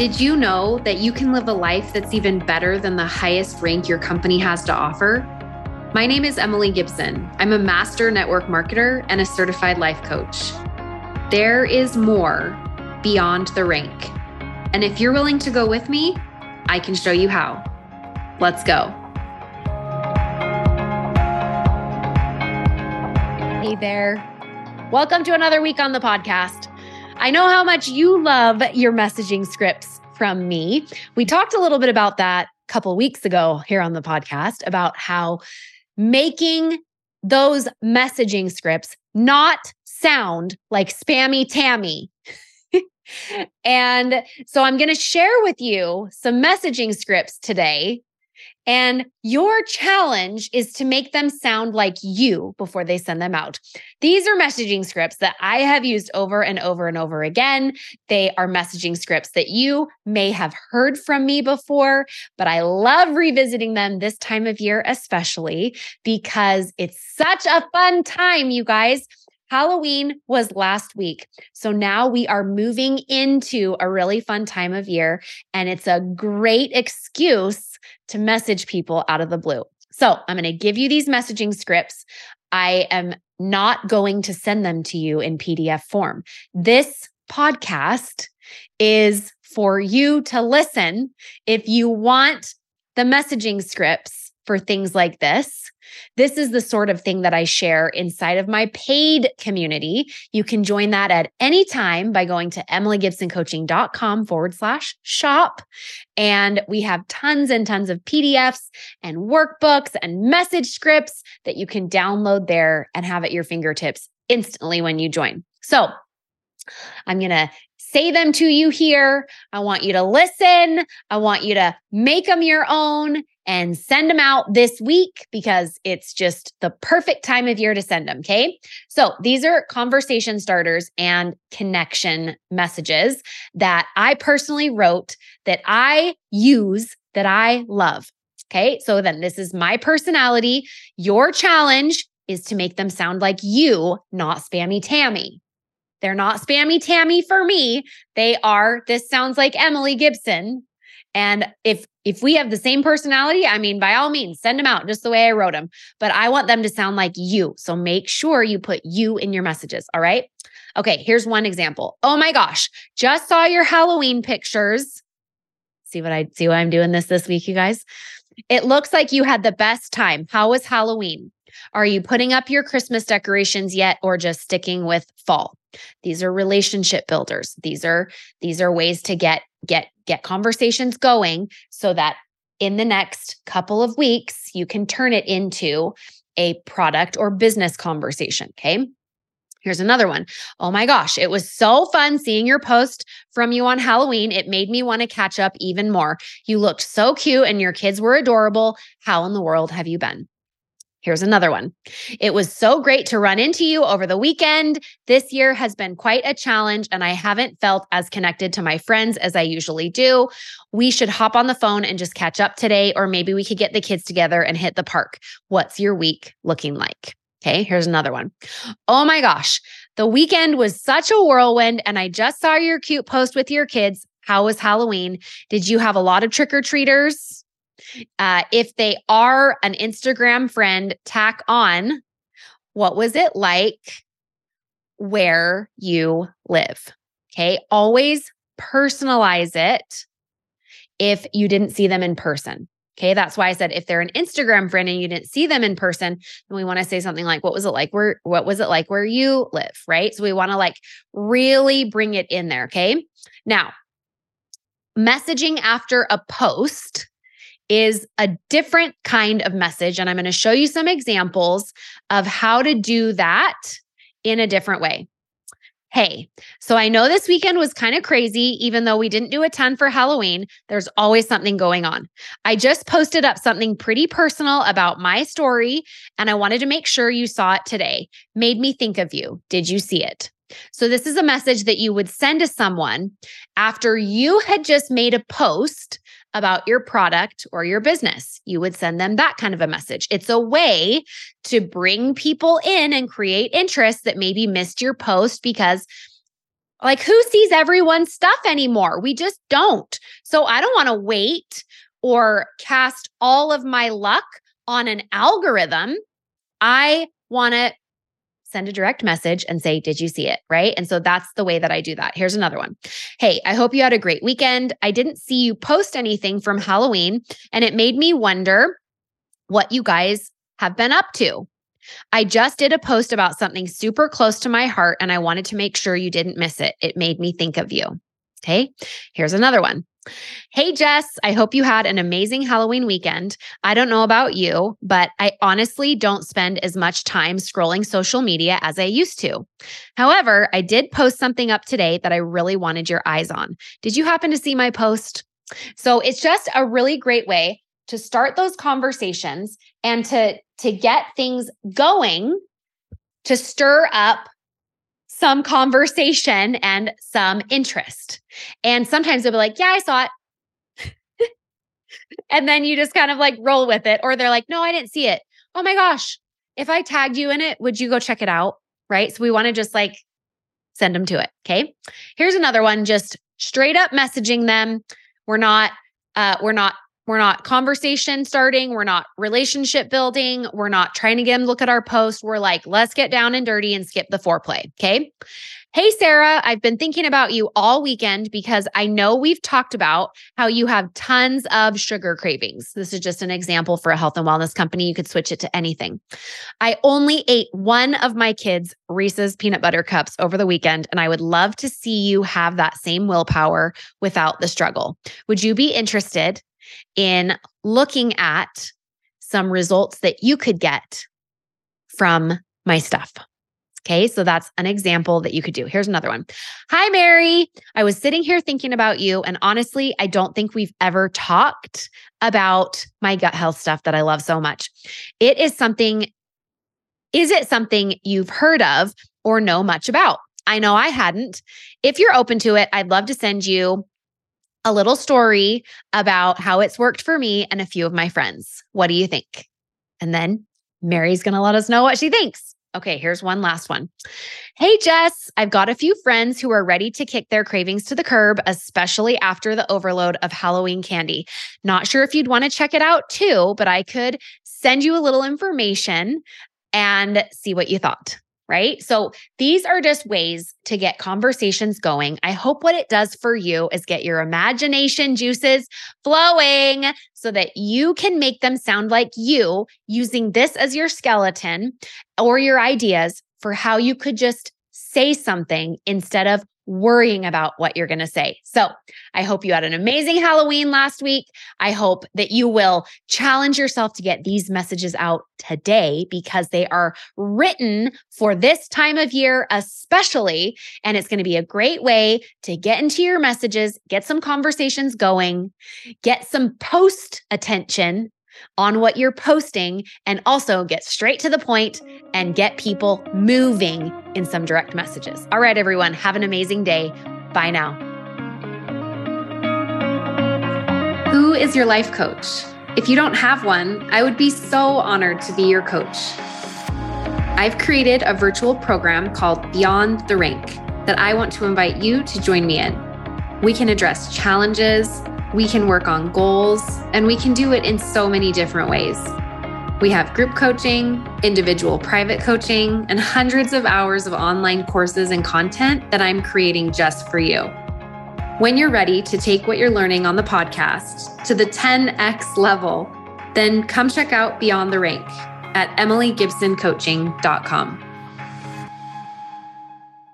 Did you know that you can live a life that's even better than the highest rank your company has to offer? My name is Emily Gibson. I'm a master network marketer and a certified life coach. There is more beyond the rank. And if you're willing to go with me, I can show you how. Let's go. Hey there. Welcome to another week on the podcast. I know how much you love your messaging scripts from me. We talked a little bit about that a couple of weeks ago here on the podcast about how making those messaging scripts not sound like spammy Tammy. And so I'm going to share with you some messaging scripts today. And your challenge is to make them sound like you before they send them out. These are messaging scripts that I have used over and over and over again. They are messaging scripts that you may have heard from me before, but I love revisiting them this time of year, especially because it's such a fun time, you guys. Halloween was last week. So now we are moving into a really fun time of year, and it's a great excuse to message people out of the blue. So I'm going to give you these messaging scripts. I am not going to send them to you in PDF form. This podcast is for you to listen if you want the messaging scripts for things like this. This is the sort of thing that I share inside of my paid community. You can join that at any time by going to emilygibsoncoaching.com/shop. And we have tons and tons of PDFs and workbooks and message scripts that you can download there and have at your fingertips instantly when you join. So I'm going to say them to you here. I want you to listen. I want you to make them your own and send them out this week because it's just the perfect time of year to send them, okay? So these are conversation starters and connection messages that I personally wrote, that I use, that I love, okay? So then this is my personality. Your challenge is to make them sound like you, not spammy Tammy. They're not spammy Tammy for me. They are, this sounds like Emily Gibson. And if we have the same personality, I mean, by all means, send them out just the way I wrote them. But I want them to sound like you. So make sure you put you in your messages, all right? Okay, here's one example. Oh my gosh, just saw your Halloween pictures. See what I'm doing this week, you guys? It looks like you had the best time. How was Halloween? Are you putting up your Christmas decorations yet or just sticking with fall? These are relationship builders. These are ways to get conversations going so that in the next couple of weeks, you can turn it into a product or business conversation, okay? Here's another one. Oh my gosh, it was so fun seeing your post from you on Halloween. It made me want to catch up even more. You looked so cute and your kids were adorable. How in the world have you been? Here's another one. It was so great to run into you over the weekend. This year has been quite a challenge, and I haven't felt as connected to my friends as I usually do. We should hop on the phone and just catch up today, or maybe we could get the kids together and hit the park. What's your week looking like? Okay, here's another one. Oh my gosh, the weekend was such a whirlwind, and I just saw your cute post with your kids. How was Halloween? Did you have a lot of trick-or-treaters? If they are an Instagram friend, tack on, what was it like where you live? Okay. Always personalize it if you didn't see them in person. Okay. That's why I said, if they're an Instagram friend and you didn't see them in person, then we want to say something like, what was it like where you live? Right. So we want to like really bring it in there. Okay. Now, messaging after a post is a different kind of message. And I'm going to show you some examples of how to do that in a different way. Hey, so I know this weekend was kind of crazy, even though we didn't do a ton for Halloween, there's always something going on. I just posted up something pretty personal about my story, and I wanted to make sure you saw it today. Made me think of you. Did you see it? So this is a message that you would send to someone after you had just made a post about your product or your business. You would send them that kind of a message. It's a way to bring people in and create interest that maybe missed your post because Like, who sees everyone's stuff anymore? We just don't. So I don't want to wait or cast all of my luck on an algorithm. I want to send a direct message and say, did you see it? Right? And so that's the way that I do that. Here's another one. Hey, I hope you had a great weekend. I didn't see you post anything from Halloween, and it made me wonder what you guys have been up to. I just did a post about something super close to my heart, and I wanted to make sure you didn't miss it. It made me think of you. Okay, here's another one. Hey, Jess, I hope you had an amazing Halloween weekend. I don't know about you, but I honestly don't spend as much time scrolling social media as I used to. However, I did post something up today that I really wanted your eyes on. Did you happen to see my post? So it's just a really great way to start those conversations and to get things going, to stir up some conversation and some interest. And sometimes they'll be like, yeah, I saw it. And then you just kind of like roll with it. Or they're like, no, I didn't see it. Oh my gosh, if I tagged you in it, would you go check it out? Right? So we want to just like send them to it. Okay. Here's another one, just straight up messaging them. We're not conversation starting. We're not relationship building. We're not trying to get them to look at our post. We're like, let's get down and dirty and skip the foreplay. Okay. Hey, Sarah, I've been thinking about you all weekend because I know we've talked about how you have tons of sugar cravings. This is just an example for a health and wellness company. You could switch it to anything. I only ate one of my kids' Reese's peanut butter cups over the weekend, and I would love to see you have that same willpower without the struggle. Would you be interested in looking at some results that you could get from my stuff? Okay, so that's an example that you could do. Here's another one. Hi, Mary. I was sitting here thinking about you, and honestly, I don't think we've ever talked about my gut health stuff that I love so much. Is it something you've heard of or know much about? I know I hadn't. If you're open to it, I'd love to send you a little story about how it's worked for me and a few of my friends. What do you think? And then Mary's going to let us know what she thinks. Okay, here's one last one. Hey, Jess, I've got a few friends who are ready to kick their cravings to the curb, especially after the overload of Halloween candy. Not sure if you'd want to check it out too, but I could send you a little information and see what you thought. Right? So these are just ways to get conversations going. I hope what it does for you is get your imagination juices flowing so that you can make them sound like you, using this as your skeleton or your ideas for how you could just say something instead of worrying about what you're going to say. So I hope you had an amazing Halloween last week. I hope that you will challenge yourself to get these messages out today because they are written for this time of year especially, and it's going to be a great way to get into your messages, get some conversations going, get some post attention on what you're posting, and also get straight to the point and get people moving in some direct messages. All right, everyone, have an amazing day. Bye now. Who is your life coach? If you don't have one, I would be so honored to be your coach. I've created a virtual program called Beyond the Rank that I want to invite you to join me in. We can address challenges, we can work on goals, and we can do it in so many different ways. We have group coaching, individual private coaching, and hundreds of hours of online courses and content that I'm creating just for you. When you're ready to take what you're learning on the podcast to the 10X level, then come check out Beyond the Rank at emilygibsoncoaching.com.